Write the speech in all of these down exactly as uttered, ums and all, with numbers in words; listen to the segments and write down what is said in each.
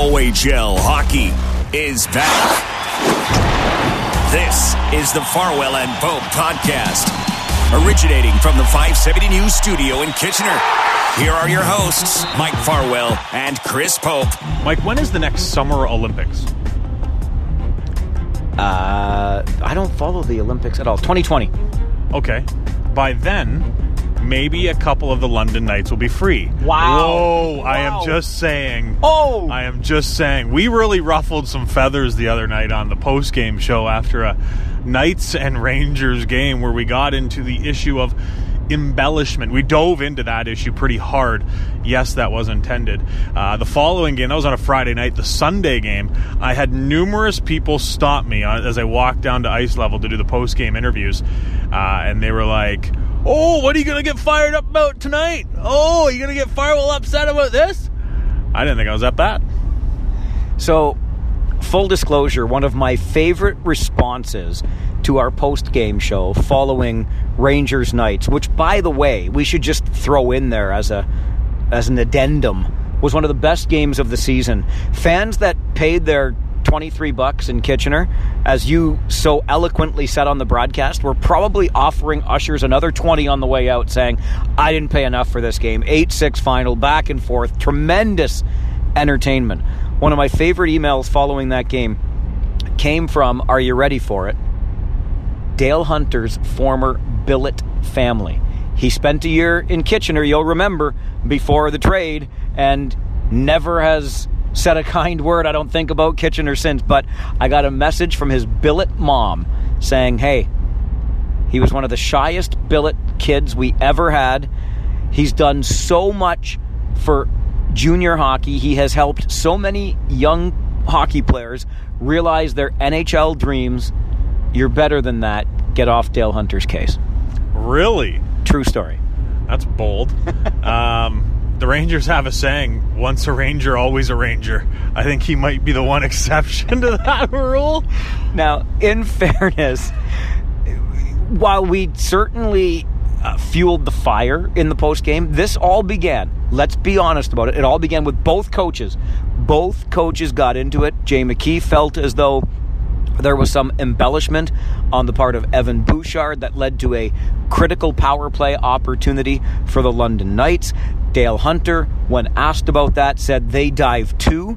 O H L hockey is back. This is the Farwell and Pope podcast, originating from the five seventy News studio in Kitchener. Here are your hosts, Mike Farwell and Chris Pope. Mike, when is the next Summer Olympics? Uh, I don't follow the Olympics at all. twenty twenty. Okay. By then, maybe a couple of the London Knights will be free. Wow. Whoa, wow. I am just saying. Oh. I am just saying. We really ruffled some feathers the other night on the post-game show after a Knights and Rangers game where we got into the issue of embellishment. We dove into that issue pretty hard. Yes, that was intended. Uh, the following game, that was on a Friday night, the Sunday game, I had numerous people stop me as I walked down to ice level to do the post-game interviews, uh, and they were like, "Oh, what are you going to get fired up about tonight? Oh, are you going to get Farwell upset about this?" I didn't think I was that bad. So, full disclosure, one of my favorite responses to our post-game show following Rangers Knights, which, by the way, we should just throw in there as a as an addendum, was one of the best games of the season. Fans that paid their twenty-three bucks in Kitchener, as you so eloquently said on the broadcast, were probably offering ushers another twenty on the way out, saying, "I didn't pay enough for this game." eight six final, back and forth, tremendous entertainment. One of my favorite emails following that game came from, are you ready for it, Dale Hunter's former billet family. He spent a year in Kitchener, you'll remember, before the trade, and never has said a kind word, I don't think, about Kitchener since. But I got a message from his billet mom saying, "Hey, he was one of the shyest billet kids we ever had. He's done so much for junior hockey. He has helped so many young hockey players realize their N H L dreams. You're better than that. Get off Dale Hunter's case." Really? True story. That's bold. um The Rangers have a saying, once a Ranger, always a Ranger. I think he might be the one exception to that rule. Now, in fairness, while we certainly uh, fueled the fire in the postgame, this all began, let's be honest about it, it all began with both coaches. Both coaches got into it. Jay McKee felt as though there was some embellishment on the part of Evan Bouchard that led to a critical power play opportunity for the London Knights. Dale Hunter, when asked about that, said they dive too,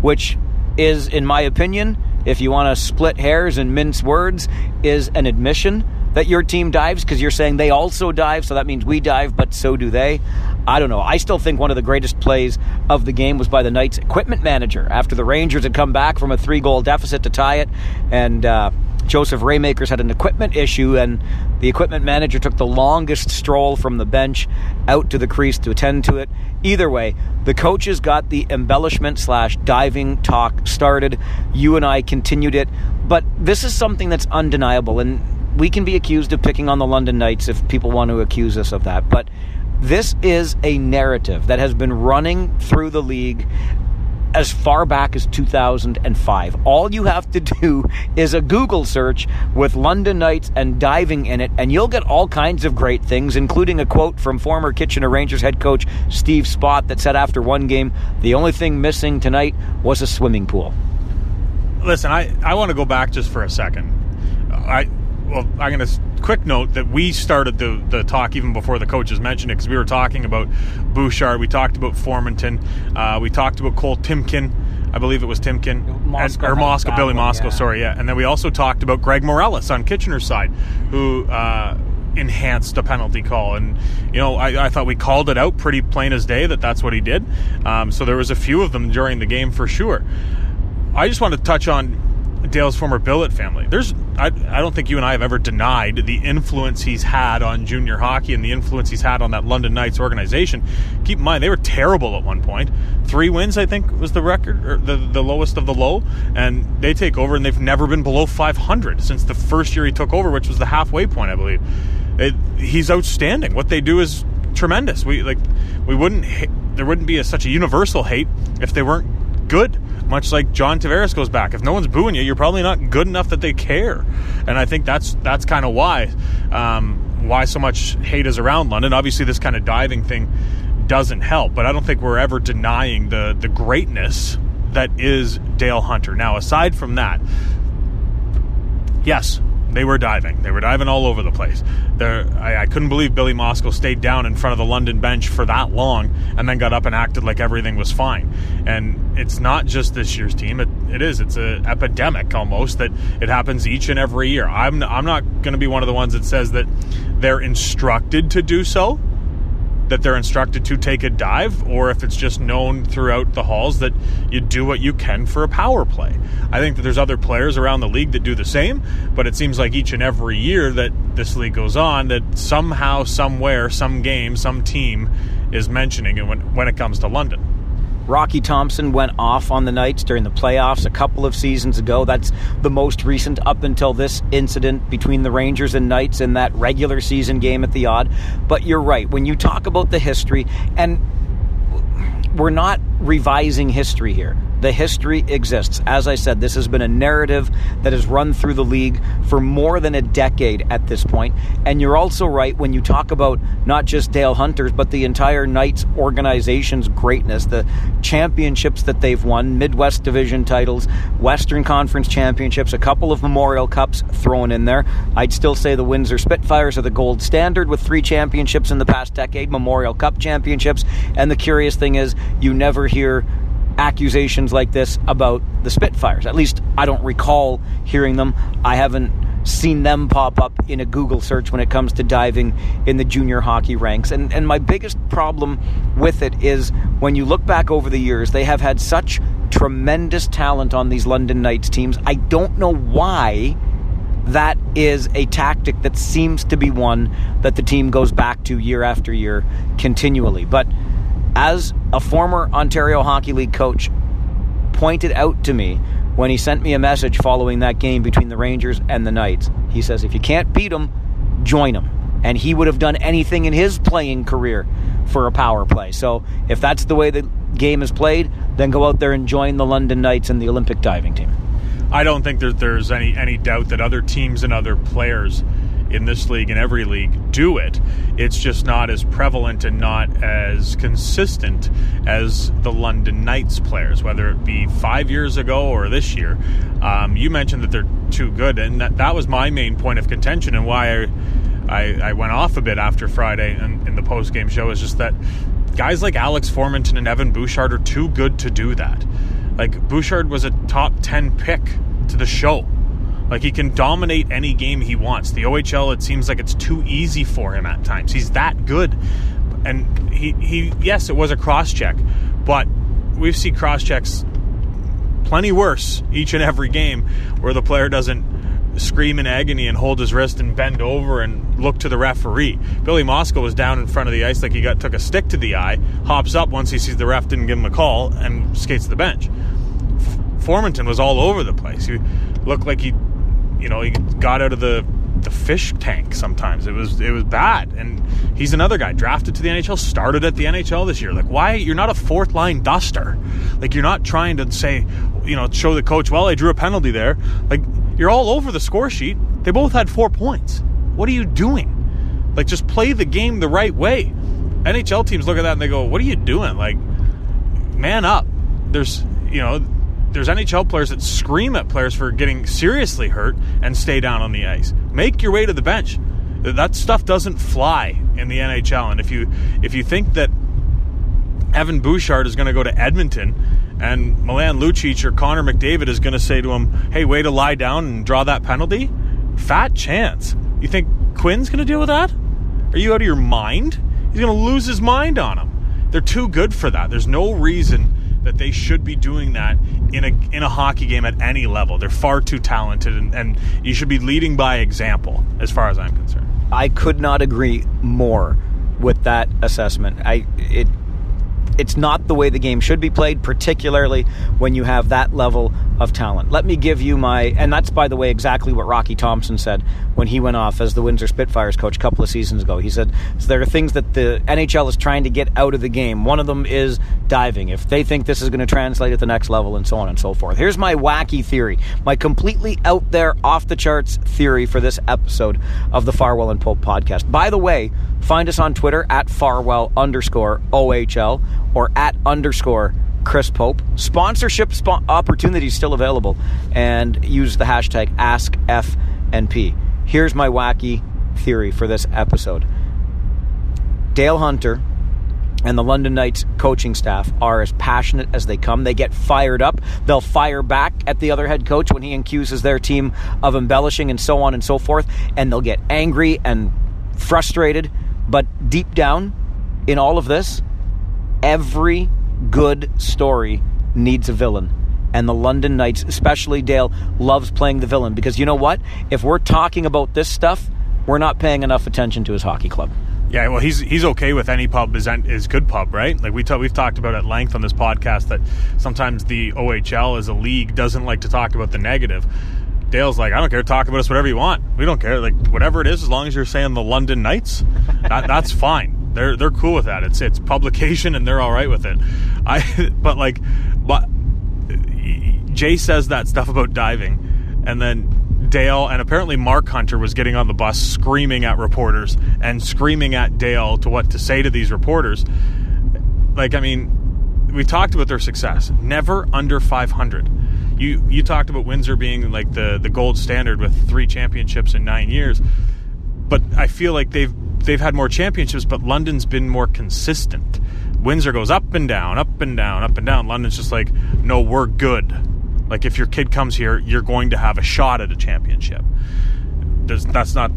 which is, in my opinion, if you want to split hairs and mince words, is an admission that your team dives, because you're saying they also dive, so that means we dive, but so do they. I don't know. I still think one of the greatest plays of the game was by the Knights' equipment manager after the Rangers had come back from a three-goal deficit to tie it, and uh, Joseph Raymakers had an equipment issue, and the equipment manager took the longest stroll from the bench out to the crease to attend to it. Either way, the coaches got the embellishment slash diving talk started. You and I continued it, but this is something that's undeniable, and we can be accused of picking on the London Knights if people want to accuse us of that, but this is a narrative that has been running through the league as far back as two thousand five. All you have to do is a Google search with London Knights and diving in it, and you'll get all kinds of great things, including a quote from former Kitchener Rangers head coach Steve Spott that said after one game, the only thing missing tonight was a swimming pool. Listen, I, I want to go back just for a second. I... Well, I'm going to quick note that we started the, the talk even before the coaches mentioned it, because we were talking about Bouchard, we talked about Formenton, uh, we talked about Cole Tymkin, I believe it was Tymkin, Moscow, and, or Moscow, Billy Moscow, yeah. sorry, yeah. And then we also talked about Greg Morellis on Kitchener's side, who uh, enhanced a penalty call. And, you know, I, I thought we called it out pretty plain as day that that's what he did. Um, so there was a few of them during the game for sure. I just want to touch on Dale's former billet family. There's, I, I don't think you and I have ever denied the influence he's had on junior hockey and the influence he's had on that London Knights organization. Keep in mind, they were terrible at one point. Three wins, I think, was the record, or the, the lowest of the low, and they take over, and they've never been below five hundred since the first year he took over, which was the halfway point, I believe. It, he's outstanding. What they do is tremendous. We like, we wouldn't, there wouldn't be a, such a universal hate if they weren't good, much like John Tavares goes back. If no one's booing you, you're probably not good enough that they care. And I think that's that's kind of why um, why so much hate is around London. Obviously, this kind of diving thing doesn't help, but I don't think we're ever denying the the greatness that is Dale Hunter. Now, aside from that, yes, they were diving. They were diving all over the place. There, I, I couldn't believe Billy Moscow stayed down in front of the London bench for that long and then got up and acted like everything was fine. And it's not just this year's team. It, it is. It's an epidemic almost that it happens each and every year. I'm, I'm not going to be one of the ones that says that they're instructed to do so, that they're instructed to take a dive, or if it's just known throughout the halls that you do what you can for a power play. I think that there's other players around the league that do the same, but it seems like each and every year that this league goes on that somehow, somewhere, some game, some team is mentioning it when, when it comes to London. Rocky Thompson went off on the Knights during the playoffs a couple of seasons ago. That's the most recent up until this incident between the Rangers and Knights in that regular season game at the Odd. But you're right. When you talk about the history, and we're not revising history here. The history exists. As I said, this has been a narrative that has run through the league for more than a decade at this point. And you're also right when you talk about not just Dale Hunter's, but the entire Knights organization's greatness, the championships that they've won, Midwest Division titles, Western Conference championships, a couple of Memorial Cups thrown in there. I'd still say the Windsor Spitfires are the gold standard with three championships in the past decade, Memorial Cup championships. And the curious thing is you never hear accusations like this about the Spitfires. At least I don't recall hearing them. I haven't seen them pop up in a Google search when it comes to diving in the junior hockey ranks. And and my biggest problem with it is when you look back over the years, they have had such tremendous talent on these London Knights teams. I don't know why that is a tactic that seems to be one that the team goes back to year after year continually. But as a former Ontario Hockey League coach pointed out to me when he sent me a message following that game between the Rangers and the Knights, he says, if you can't beat them, join them. And he would have done anything in his playing career for a power play. So if that's the way the game is played, then go out there and join the London Knights and the Olympic diving team. I don't think that there's any, any doubt that other teams and other players in this league and every league do it. It's just not as prevalent and not as consistent as the London Knights players, whether it be five years ago or this year. Um, you mentioned that they're too good, and that, that was my main point of contention and why I, I, I went off a bit after Friday in, in the post-game show, is just that guys like Alex Formenton and Evan Bouchard are too good to do that. Like, Bouchard was a top ten pick to the show. Like, he can dominate any game he wants. The O H L, it seems like it's too easy for him at times. He's that good. And he, he yes, it was a cross-check, but we've seen cross-checks plenty worse each and every game where the player doesn't scream in agony and hold his wrist and bend over and look to the referee. Billy Moscow was down in front of the ice like he got took a stick to the eye, hops up once he sees the ref didn't give him a call, and skates to the bench. Formenton was all over the place. He looked like he... You know, he got out of the, the fish tank sometimes. It was it was bad. And he's another guy drafted to the N H L, started at the N H L this year. Like, why? You're not a fourth-line duster. Like, you're not trying to say, you know, show the coach, well, I drew a penalty there. Like, you're all over the score sheet. They both had four points. What are you doing? Like, just play the game the right way. N H L teams look at that and they go, what are you doing? Like, man up. There's, you know... There's N H L players that scream at players for getting seriously hurt and stay down on the ice. Make your way to the bench. That stuff doesn't fly in the N H L. And if you if you think that Evan Bouchard is going to go to Edmonton and Milan Lucic or Connor McDavid is going to say to him, hey, way to lie down and draw that penalty, fat chance. You think Quinn's going to deal with that? Are you out of your mind? He's going to lose his mind on him. They're too good for that. There's no reason that they should be doing that in a in a hockey game at any level. They're far too talented, and, and you should be leading by example as far as I'm concerned. I could not agree more with that assessment. I it it's not the way the game should be played, particularly when you have that level of talent. Let me give you my, and that's, by the way, exactly what Rocky Thompson said when he went off as the Windsor Spitfires coach a couple of seasons ago. He said, so there are things that the N H L is trying to get out of the game. One of them is diving. If they think this is going to translate at the next level, and so on and so forth. Here's my wacky theory, my completely out there, off the charts theory for this episode of the Farwell and Pope podcast. By the way, find us on Twitter at Farwell underscore O H L or at underscore Chris Pope. Sponsorship spo- opportunities still available. And use the hashtag Ask F N P. Here's my wacky theory for this episode. Dale Hunter and the London Knights coaching staff are as passionate as they come. They get fired up. They'll fire back at the other head coach when he accuses their team of embellishing and so on and so forth. And they'll get angry and frustrated. But deep down in all of this, every good story needs a villain. And the London Knights, especially Dale, loves playing the villain. Because you know what? If we're talking about this stuff, we're not paying enough attention to his hockey club. Yeah, well, he's he's okay with any pub is is good pub, right? Like we t- we've talked about at length on this podcast that sometimes the O H L as a league doesn't like to talk about the negative. Dale's like, I don't care, talk about us whatever you want. We don't care, like whatever it is, as long as you're saying the London Knights, that, that's fine. They're they're cool with that. It's it's publication and they're all right with it. I but like, but Jay says that stuff about diving, and then Dale, and apparently Mark Hunter was getting on the bus screaming at reporters and screaming at Dale to what to say to these reporters. Like, I mean, we talked about their success. Never under five hundred. You you talked about Windsor being like the, the gold standard with three championships in nine years. But I feel like they've they've had more championships, but London's been more consistent. Windsor goes up and down, up and down, up and down. London's just like, no, we're good. Like, if your kid comes here, you're going to have a shot at a championship. There's, that's not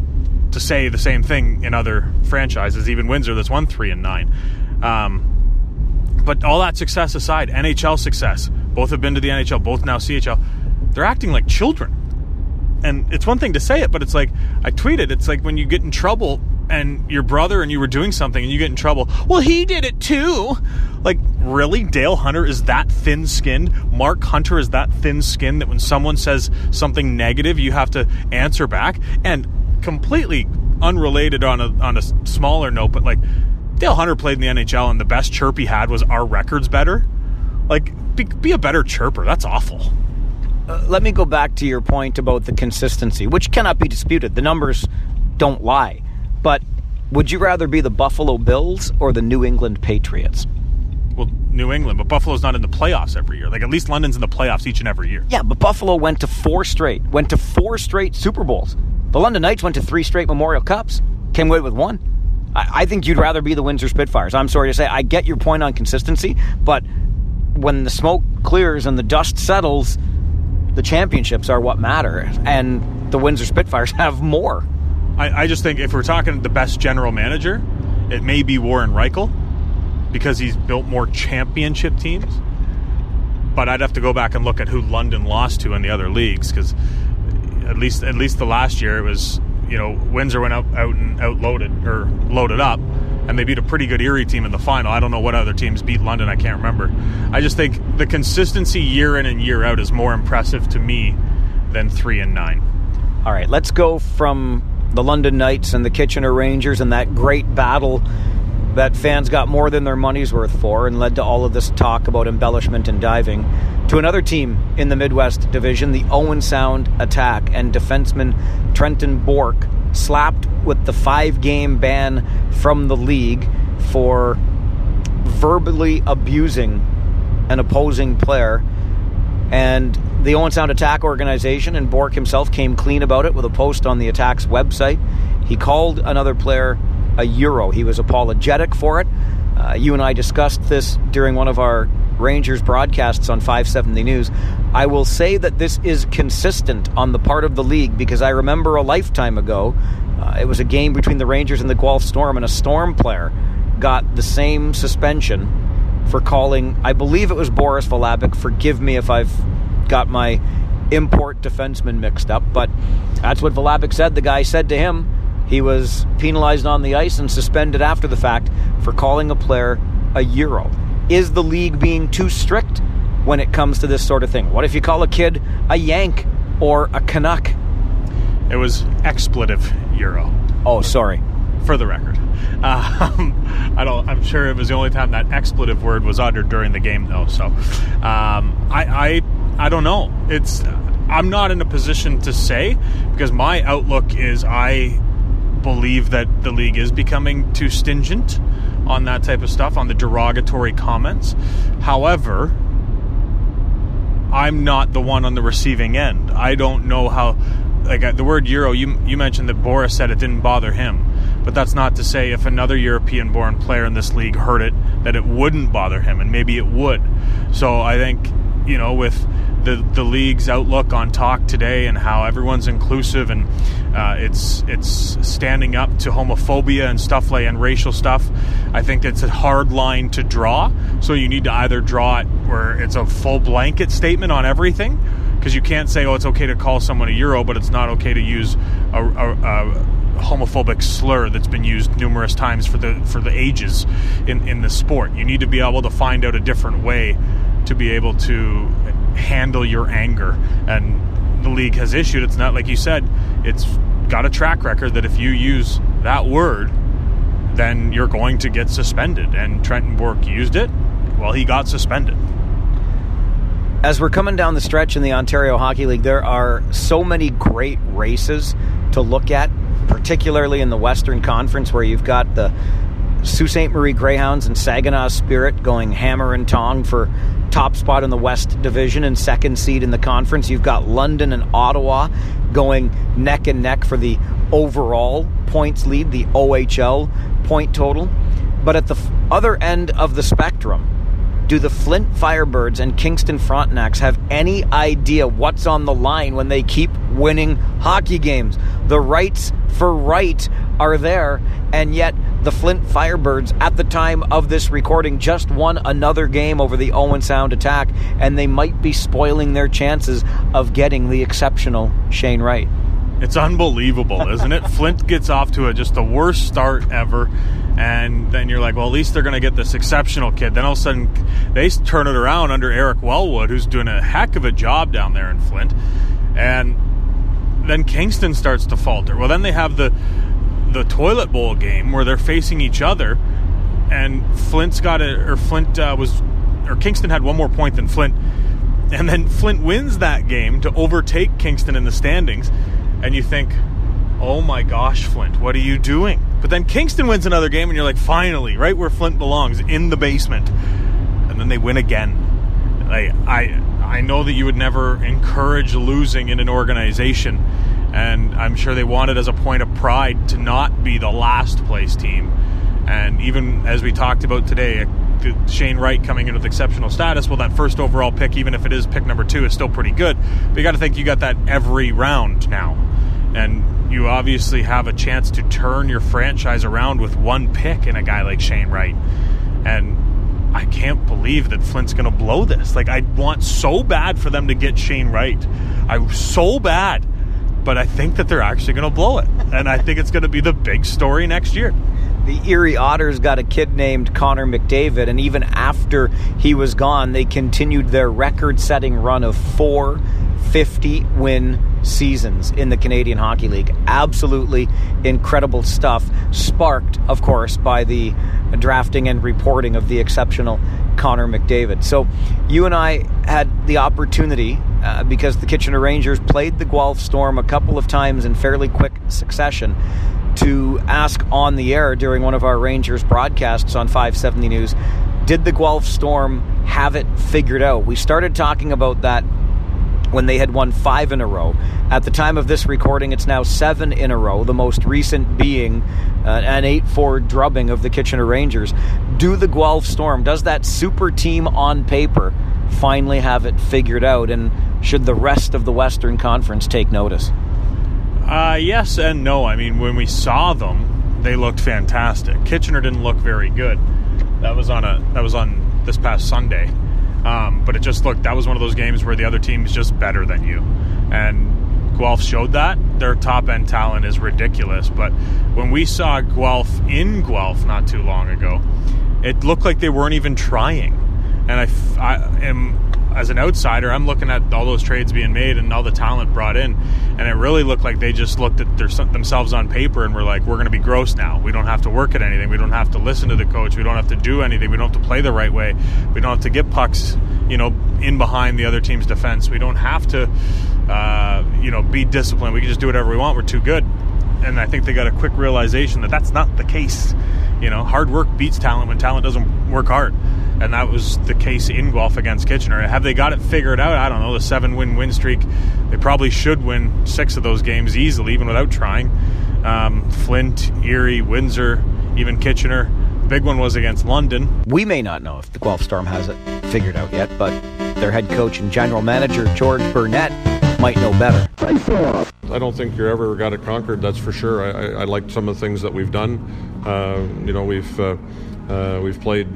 to say the same thing in other franchises, even Windsor that's won three and nine. Um, but all that success aside, N H L success, both have been to the N H L, both now C H L, they're acting like children. And it's one thing to say it, but it's like, I tweeted, it's like when you get in trouble and your brother and you were doing something and you get in trouble, well, he did it too. Like, really? Dale Hunter is that thin-skinned? Mark Hunter is that thin-skinned that when someone says something negative, you have to answer back? And completely unrelated on a on a smaller note, but, like, Dale Hunter played in the N H L and the best chirp he had was, our record's better? Like, be, be a better chirper. That's awful. Uh, let me go back to your point about the consistency, which cannot be disputed. The numbers don't lie. But would you rather be the Buffalo Bills or the New England Patriots? Well, New England, but Buffalo's not in the playoffs every year. Like, at least London's in the playoffs each and every year. Yeah, but Buffalo went to four straight, went to four straight Super Bowls. The London Knights went to three straight Memorial Cups, came away with one. I, I think you'd rather be the Windsor Spitfires. I'm sorry to say, I get your point on consistency, but when the smoke clears and the dust settles, the championships are what matter, and the Windsor Spitfires have more. I, I just think if we're talking the best general manager, it may be Warren Reichel because he's built more championship teams. But I'd have to go back and look at who London lost to in the other leagues because at least at least the last year it was, you know, Windsor went out, out and outloaded or loaded up and they beat a pretty good Erie team in the final. I don't know what other teams beat London. I can't remember. I just think the consistency year in and year out is more impressive to me than three and nine. All right, let's go from the London Knights and the Kitchener Rangers and that great battle that fans got more than their money's worth for and led to all of this talk about embellishment and diving, to another team in the Midwest Division, the Owen Sound Attack, and defenseman Trenton Bork slapped with the five-game ban from the league for verbally abusing an opposing player. And the Owen Sound Attack organization and Bork himself came clean about it with a post on the Attack's website. He called another player a Euro. He was apologetic for it. Uh, you and I discussed this during one of our Rangers broadcasts on five seventy News. I will say that this is consistent on the part of the league because I remember a lifetime ago, uh, it was a game between the Rangers and the Guelph Storm, and a Storm player got the same suspension for calling, I believe it was Boris Valabic. Forgive me if I've got my import defenseman mixed up, but that's what Valabic said. The guy said to him he was penalized on the ice and suspended after the fact for calling a player a Euro. Is the league being too strict when it comes to this sort of thing? What if you call a kid a Yank or a Canuck? It was expletive Euro. Oh, sorry. For the record. Um, I don't, I'm sure it was the only time that expletive word was uttered during the game, though. So um, I, I I don't know. It's I'm not in a position to say because my outlook is I believe that the league is becoming too stringent on that type of stuff, on the derogatory comments. However, I'm not the one on the receiving end. I don't know how... Like the word Euro, you you mentioned that Boris said it didn't bother him. But that's not to say if another European-born player in this league heard it, that it wouldn't bother him, and maybe it would. So I think, you know, with the the league's outlook on talk today and how everyone's inclusive and uh, it's it's standing up to homophobia and stuff like and racial stuff, I think it's a hard line to draw. So you need to either draw it where it's a full blanket statement on everything, because you can't say, oh, it's okay to call someone a Euro, but it's not okay to use a, a, a homophobic slur that's been used numerous times for the for the ages in, in the sport. You need to be able to find out a different way to be able to handle your anger. And the league has issued, it's not like you said, it's got a track record that if you use that word, then you're going to get suspended. And Trenton Bork used it. Well, he got suspended. As we're coming down the stretch in the Ontario Hockey League, there are so many great races to look at, particularly in the Western Conference, where you've got the Sault Ste. Marie Greyhounds and Saginaw Spirit going hammer and tong for top spot in the West Division and second seed in the conference. You've got London and Ottawa going neck and neck for the overall points lead, the O H L point total. But at the other end of the spectrum, do the Flint Firebirds and Kingston Frontenacs have any idea what's on the line when they keep winning hockey games? The rights for right are there, and yet the Flint Firebirds, at the time of this recording, just won another game over the Owen Sound Attack, and they might be spoiling their chances of getting the exceptional Shane Wright. It's unbelievable, isn't it? Flint gets off to a, just the worst start ever, and then you're like, well, at least they're going to get this exceptional kid. Then all of a sudden, they turn it around under Eric Wellwood, who's doing a heck of a job down there in Flint. And then Kingston starts to falter. Well, then they have the the toilet bowl game where they're facing each other, and Flint's got a or Flint uh, was or Kingston had one more point than Flint, and then Flint wins that game to overtake Kingston in the standings. And you think, oh my gosh, Flint, what are you doing? But then Kingston wins another game, and you're like, finally, right where Flint belongs, in the basement. And then they win again. I I, I know that you would never encourage losing in an organization, and I'm sure they want it as a point of pride to not be the last place team. And even as we talked about today, Shane Wright coming in with exceptional status, well, that first overall pick, even if it is pick number two, is still pretty good. But you got to think you got that every round now. And you obviously have a chance to turn your franchise around with one pick in a guy like Shane Wright. And I can't believe that Flint's going to blow this. Like, I want so bad for them to get Shane Wright. I'm so bad. But I think that they're actually going to blow it. And I think it's going to be the big story next year. The Erie Otters got a kid named Connor McDavid, and even after he was gone, they continued their record-setting run of four fifty-win seasons in the Canadian Hockey League. Absolutely incredible stuff, sparked, of course, by the drafting and reporting of the exceptional Connor McDavid. So you and I had the opportunity, uh, because the Kitchener Rangers played the Guelph Storm a couple of times in fairly quick succession, to ask on the air during one of our Rangers broadcasts on five seventy News, did the Guelph Storm have it figured out? We started talking about that when they had won five in a row. At the time of this recording, it's now seven in a row, the most recent being uh, an eight four drubbing of the Kitchener Rangers. Do the Guelph Storm, does that super team on paper finally have it figured out, and should the rest of the Western Conference take notice? Uh, yes and no. I mean, when we saw them, they looked fantastic. Kitchener didn't look very good. That was on a that was on this past Sunday. Um, but it just looked, that was one of those games where the other team is just better than you. And Guelph showed that. Their top-end talent is ridiculous. But when we saw Guelph in Guelph not too long ago, it looked like they weren't even trying. And I, I am... as an outsider, I'm looking at all those trades being made and all the talent brought in, and it really looked like they just looked at their, themselves on paper and were like, we're going to be gross now. We don't have to work at anything. We don't have to listen to the coach. We don't have to do anything. We don't have to play the right way. We don't have to get pucks, you know, in behind the other team's defense. We don't have to, uh, you know, be disciplined. We can just do whatever we want. We're too good. And I think they got a quick realization that that's not the case. You know, hard work beats talent when talent doesn't work hard. and that was the case in Guelph against Kitchener. Have they got it figured out? I don't know. The seven-win win streak, they probably should win six of those games easily, even without trying. Um, Flint, Erie, Windsor, even Kitchener. The big one was against London. We may not know if the Guelph Storm has it figured out yet, but their head coach and general manager, George Burnett, might know better. I don't think you're ever got it conquered, that's for sure. I, I, I liked some of the things that we've done. Uh, you know, we've uh, uh, we've played,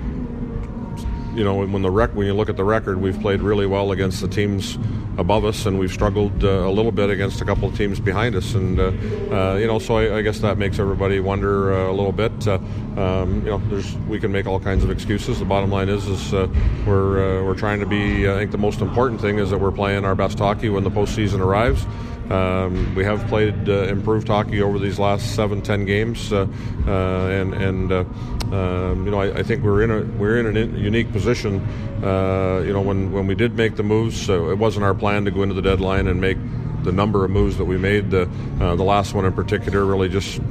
you know, when the rec- when you look at the record, we've played really well against the teams above us, and we've struggled uh, a little bit against a couple of teams behind us, and uh, uh, you know, so I, I guess that makes everybody wonder uh, a little bit. Uh, um, you know, there's we can make all kinds of excuses. The bottom line is, is uh, we're uh, we're trying to be. I think the most important thing is that we're playing our best hockey when the postseason arrives. Um, we have played uh, improved hockey over these last seven, ten games, uh, uh, and and uh, um, you know, I, I think we're in a we're in a unique position. Uh, you know, when, when we did make the moves, so it wasn't our plan to go into the deadline and make the number of moves that we made. The uh, the last one in particular really just.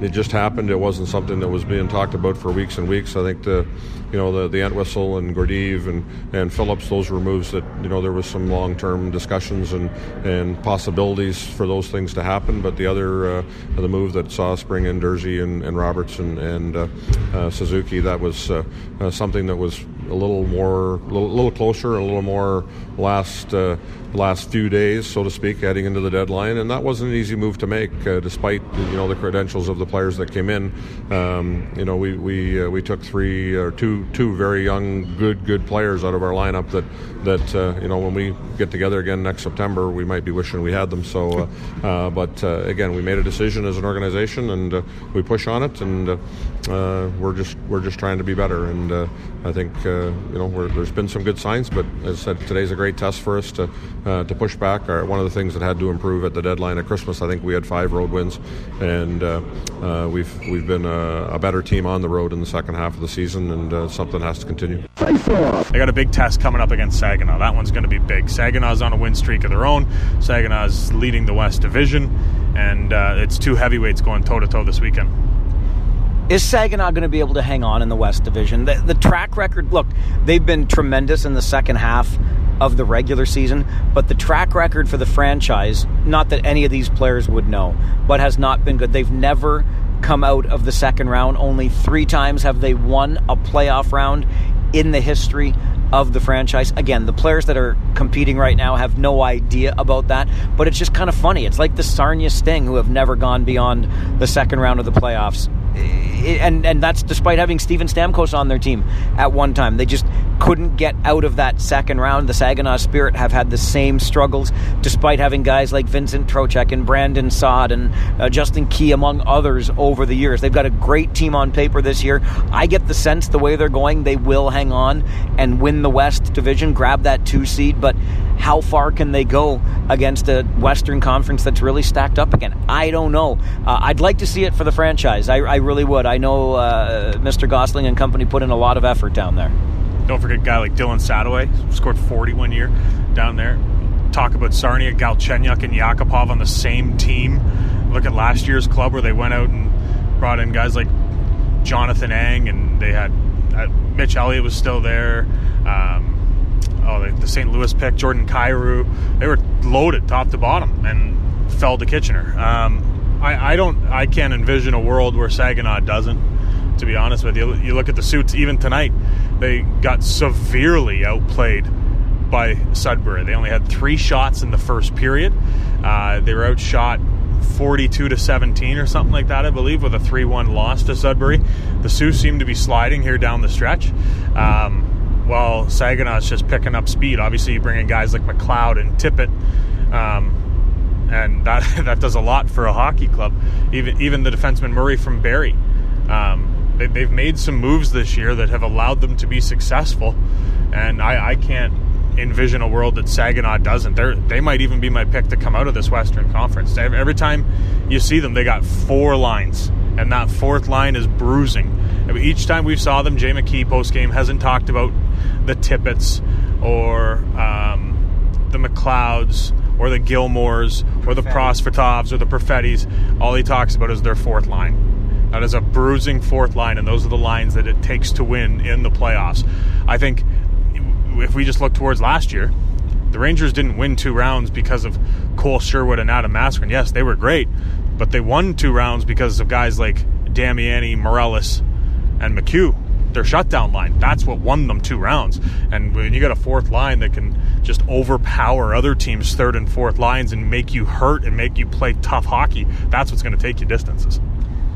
It just happened. It wasn't something that was being talked about for weeks and weeks. I think the, you know, the, the Entwistle and Gordieve and, and Phillips, those were moves that, you know, there was some long-term discussions and, and possibilities for those things to happen. But the other, uh, the move that saw us bring in Dersey and, and Robertson and uh, uh, Suzuki, that was uh, uh, something that was a little more, a little, little closer, a little more last uh, last few days, so to speak, heading into the deadline. And that wasn't an easy move to make, uh, despite, you know, the credentials of the players that came in. Um, you know, we we uh, we took three or two two very young, good good players out of our lineup that that uh, you know, when we get together again next September, we might be wishing we had them. So, uh, uh, but uh, again, we made a decision as an organization, and uh, we push on it, and uh, uh, we're just we're just trying to be better. And uh, I think uh, you know, we're, there's been some good signs, but as I said, today's a great test for us to uh, to push back. Our, one of the things that had to improve at the deadline at Christmas, I think we had five road wins, and uh, Uh, we've we've been a, a better team on the road in the second half of the season, and uh, something has to continue. They got a big test coming up against Saginaw. That one's going to be big. Saginaw's on a win streak of their own. Saginaw's leading the West Division, and uh, it's two heavyweights going toe-to-toe this weekend. Is Saginaw going to be able to hang on in the West Division? The, the track record, look, they've been tremendous in the second half of the regular season, but the track record for the franchise, not that any of these players would know, but has not been good. They've never come out of the second round. Only three times have they won a playoff round in the history of the franchise. Again, the players that are competing right now have no idea about that, but it's just kind of funny. It's like the Sarnia Sting, who have never gone beyond the second round of the playoffs. And and that's despite having Steven Stamkos on their team at one time. They just couldn't get out of that second round. The Saginaw Spirit have had the same struggles, despite having guys like Vincent Trocheck and Brandon Saad and uh, Justin Key, among others, over the years. They've got a great team on paper this year. I get the sense, the way they're going, they will hang on and win the West Division, grab that two seed, but how far can they go against a Western Conference that's really stacked up again? I don't know. Uh, I'd like to see it for the franchise. I, I really would. I know uh, Mister Gosling and company put in a lot of effort down there. Don't forget a guy like Dylan Sadoway, scored forty one year down there. Talk about Sarnia, Galchenyuk and Yakupov on the same team. Look at last year's club where they went out and brought in guys like Jonathan Ang, and they had uh, Mitch Elliott was still there. Um, oh, they, the Saint Louis pick, Jordan Cairo. They were loaded top to bottom and fell to Kitchener. Um, I, I don't, I can't envision a world where Saginaw doesn't. To be honest with you, you look at the Suits even tonight. They got severely outplayed by Sudbury. They only had three shots in the first period. Uh, they were outshot forty-two to seventeen or something like that, I believe, with a three one loss to Sudbury. The Sioux seem to be sliding here down the stretch, um, while Saginaw's just picking up speed. Obviously, you bring in guys like McLeod and Tippett, um, and that that does a lot for a hockey club. Even even the defenseman Murray from Barrie. Um, They've made some moves this year that have allowed them to be successful, and I, I can't envision a world that Saginaw doesn't. They're, they might even be my pick to come out of this Western Conference. Every time you see them, they got four lines, and that fourth line is bruising. Each time we saw them, Jay McKee postgame hasn't talked about the Tippetts or um, the McLeods or the Gilmores or the Prosvetovs or the Perfettis. All he talks about is their fourth line. That is a bruising fourth line, and those are the lines that it takes to win in the playoffs. I think if we just look towards last year, the Rangers didn't win two rounds because of Cole Sherwood and Adam Mascrin. Yes, they were great, but they won two rounds because of guys like Damiani, Morellis, and McHugh. Their shutdown line, that's what won them two rounds. And when you got a fourth line that can just overpower other teams' third and fourth lines and make you hurt and make you play tough hockey, that's what's going to take you distances.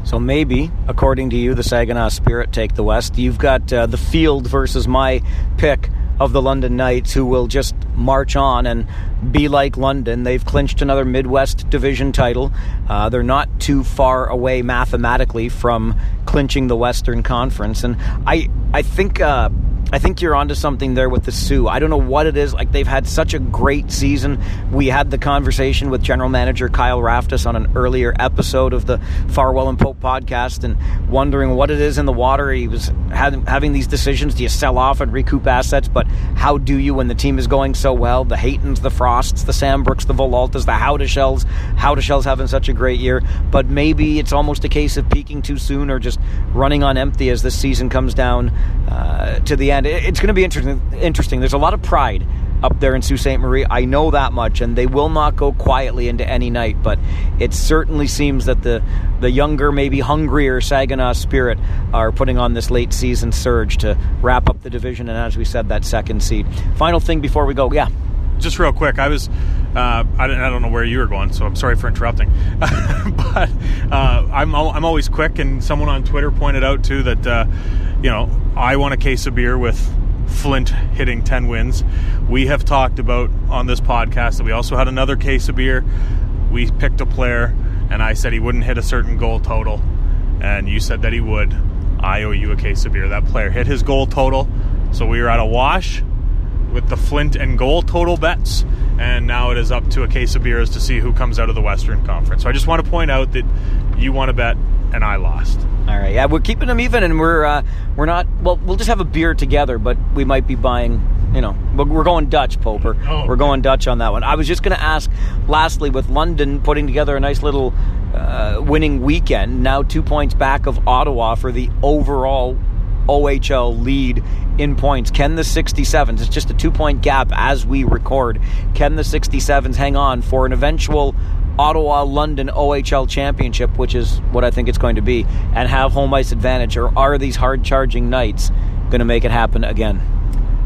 So maybe, according to you, the Saginaw Spirit take the West. You've got uh, the field versus my pick of the London Knights, who will just march on and be like London. They've clinched another Midwest Division title. Uh, they're not too far away mathematically from clinching the Western Conference. And I, I think... Uh, I think you're onto something there with the Sioux. I don't know what it is. Like, they've had such a great season. We had the conversation with General Manager Kyle Raftus on an earlier episode of the Farwell and Pope podcast, and wondering what it is in the water. He was having these decisions. Do you sell off and recoup assets? But how do you when the team is going so well? The Haytons, the Frosts, the Sambrooks, the Volaltas, the Howdeshells. Howdeshells having such a great year. But maybe it's almost a case of peaking too soon or just running on empty as this season comes down uh, to the end. It's going to be interesting. Interesting. There's a lot of pride up there in Sault Ste. Marie. I know that much, and they will not go quietly into any night, but it certainly seems that the, the younger, maybe hungrier Saginaw Spirit are putting on this late season surge to wrap up the division, and as we said, that second seed. Final thing before we go, yeah. Just real quick, I was, uh, I don't know where you were going, so I'm sorry for interrupting. But uh, I'm I'm always quick, and someone on Twitter pointed out too that, uh, you know, I won a case of beer with Flint hitting ten wins. We have talked about on this podcast that we also had another case of beer. We picked a player, and I said he wouldn't hit a certain goal total, and you said that he would. I owe you a case of beer. That player hit his goal total, so we were at a wash with the Flint and goal total bets, and now it is up to a case of beers to see who comes out of the Western Conference. So I just want to point out that you won a bet and I lost. All right, yeah, we're keeping them even, and we're uh, we're not. Well, we'll just have a beer together, but we might be buying. You know, we're going Dutch, Poper. Oh. We're going Dutch on that one. I was just going to ask. Lastly, with London putting together a nice little uh, winning weekend, now two points back of Ottawa for the overall O H L lead in points. Can the sixty-sevens, it's just a two-point gap as we record, can the sixty-sevens hang on for an eventual Ottawa-London O H L championship, which is what I think it's going to be, and have home ice advantage, or are these hard-charging nights going to make it happen again?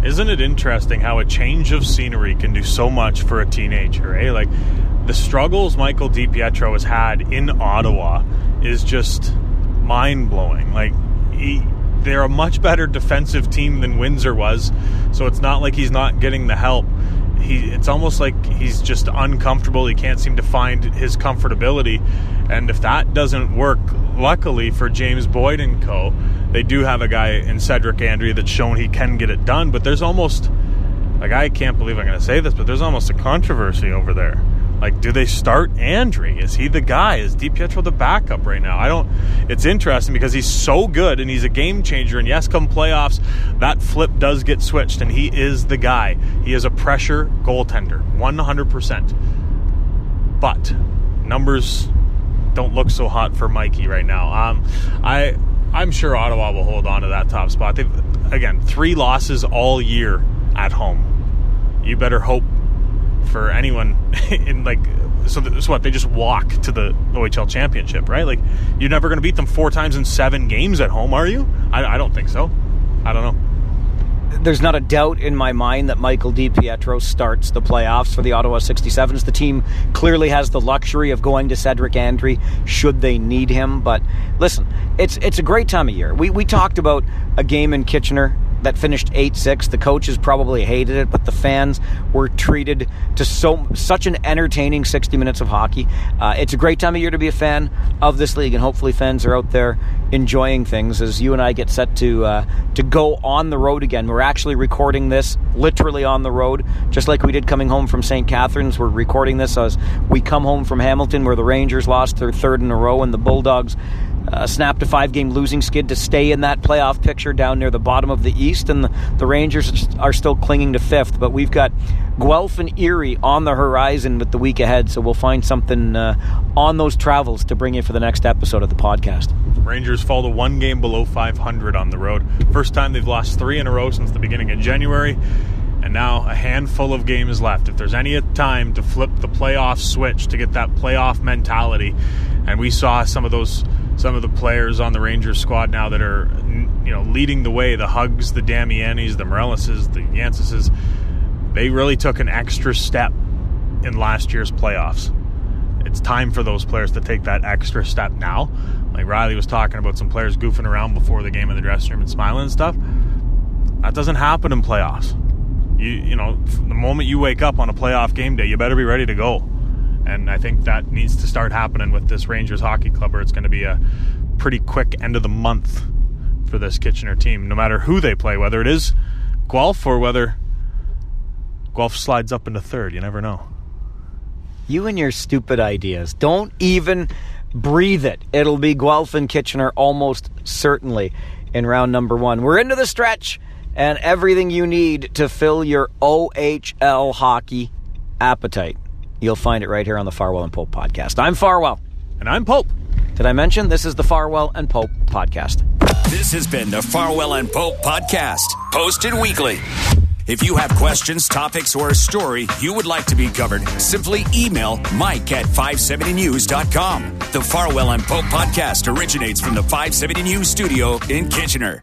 Isn't it interesting how a change of scenery can do so much for a teenager, eh? Like, the struggles Michael DiPietro has had in Ottawa is just mind-blowing. Like, he... They're a much better defensive team than Windsor was, so it's not like he's not getting the help. He, it's almost like he's just uncomfortable. He can't seem to find his comfortability, and if that doesn't work, luckily for James Boyd and co, they do have a guy in Cédrick Andree that's shown he can get it done. But there's almost, like, I can't believe I'm going to say this, but there's almost a controversy over there. Like, do they start Andree? Is he the guy? Is DiPietro the backup right now? I don't... It's interesting because he's so good and he's a game changer. And yes, come playoffs, that flip does get switched and he is the guy. He is a pressure goaltender, one hundred percent. But numbers don't look so hot for Mikey right now. Um, I, I'm sure Ottawa will hold on to that top spot. They've, again, three losses all year at home. You better hope for anyone in, like, so, th- so what, they just walk to the O H L championship, right? Like, you're never going to beat them four times in seven games at home, are you? I, I don't think so. I don't know. There's not a doubt in my mind that Michael DiPietro starts the playoffs for the Ottawa sixty-sevens. The team clearly has the luxury of going to Cédrick Andree should they need him. But listen, it's it's a great time of year. We we talked about a game in Kitchener that finished eight six. The coaches probably hated it, but the fans were treated to so such an entertaining sixty minutes of hockey. Uh, it's a great time of year to be a fan of this league, and hopefully fans are out there enjoying things as you and I get set to uh, to go on the road again. We're actually recording this literally on the road, just like we did coming home from Saint Catharines. We're recording this as we come home from Hamilton, where the Rangers lost their third in a row, and the Bulldogs uh, snapped a five-game losing skid to stay in that playoff picture down near the bottom of the East, and the, the Rangers are still clinging to fifth. But we've got Guelph and Erie on the horizon with the week ahead, so we'll find something uh, on those travels to bring you for the next episode of the podcast. Rangers fall to one game below five hundred on the road. First time they've lost three in a row since the beginning of January. And now a handful of games left. If there's any time to flip the playoff switch to get that playoff mentality, and we saw some of those, some of the players on the Rangers squad now that are, you know, leading the way, the Hugs, the Damianis, the Morellises, the Yanceses, they really took an extra step in last year's playoffs. It's time for those players to take that extra step now. Like Riley was talking about some players goofing around before the game in the dressing room and smiling and stuff. That doesn't happen in playoffs. You you know, the moment you wake up on a playoff game day, you better be ready to go. And I think that needs to start happening with this Rangers Hockey Club, or it's going to be a pretty quick end of the month for this Kitchener team, no matter who they play, whether it is Guelph or whether Guelph slides up into third. You never know. You and your stupid ideas. Don't even breathe it. It'll be Guelph and Kitchener almost certainly in round number one. We're into the stretch. And everything you need to fill your O H L hockey appetite. You'll find it right here on the Farwell and Pope podcast. I'm Farwell. And I'm Pope. Did I mention this is the Farwell and Pope podcast? This has been the Farwell and Pope podcast, posted weekly. If you have questions, topics, or a story you would like to be covered, simply email Mike at five seventy news dot com. The Farwell and Pope podcast originates from the five seventy news studio in Kitchener.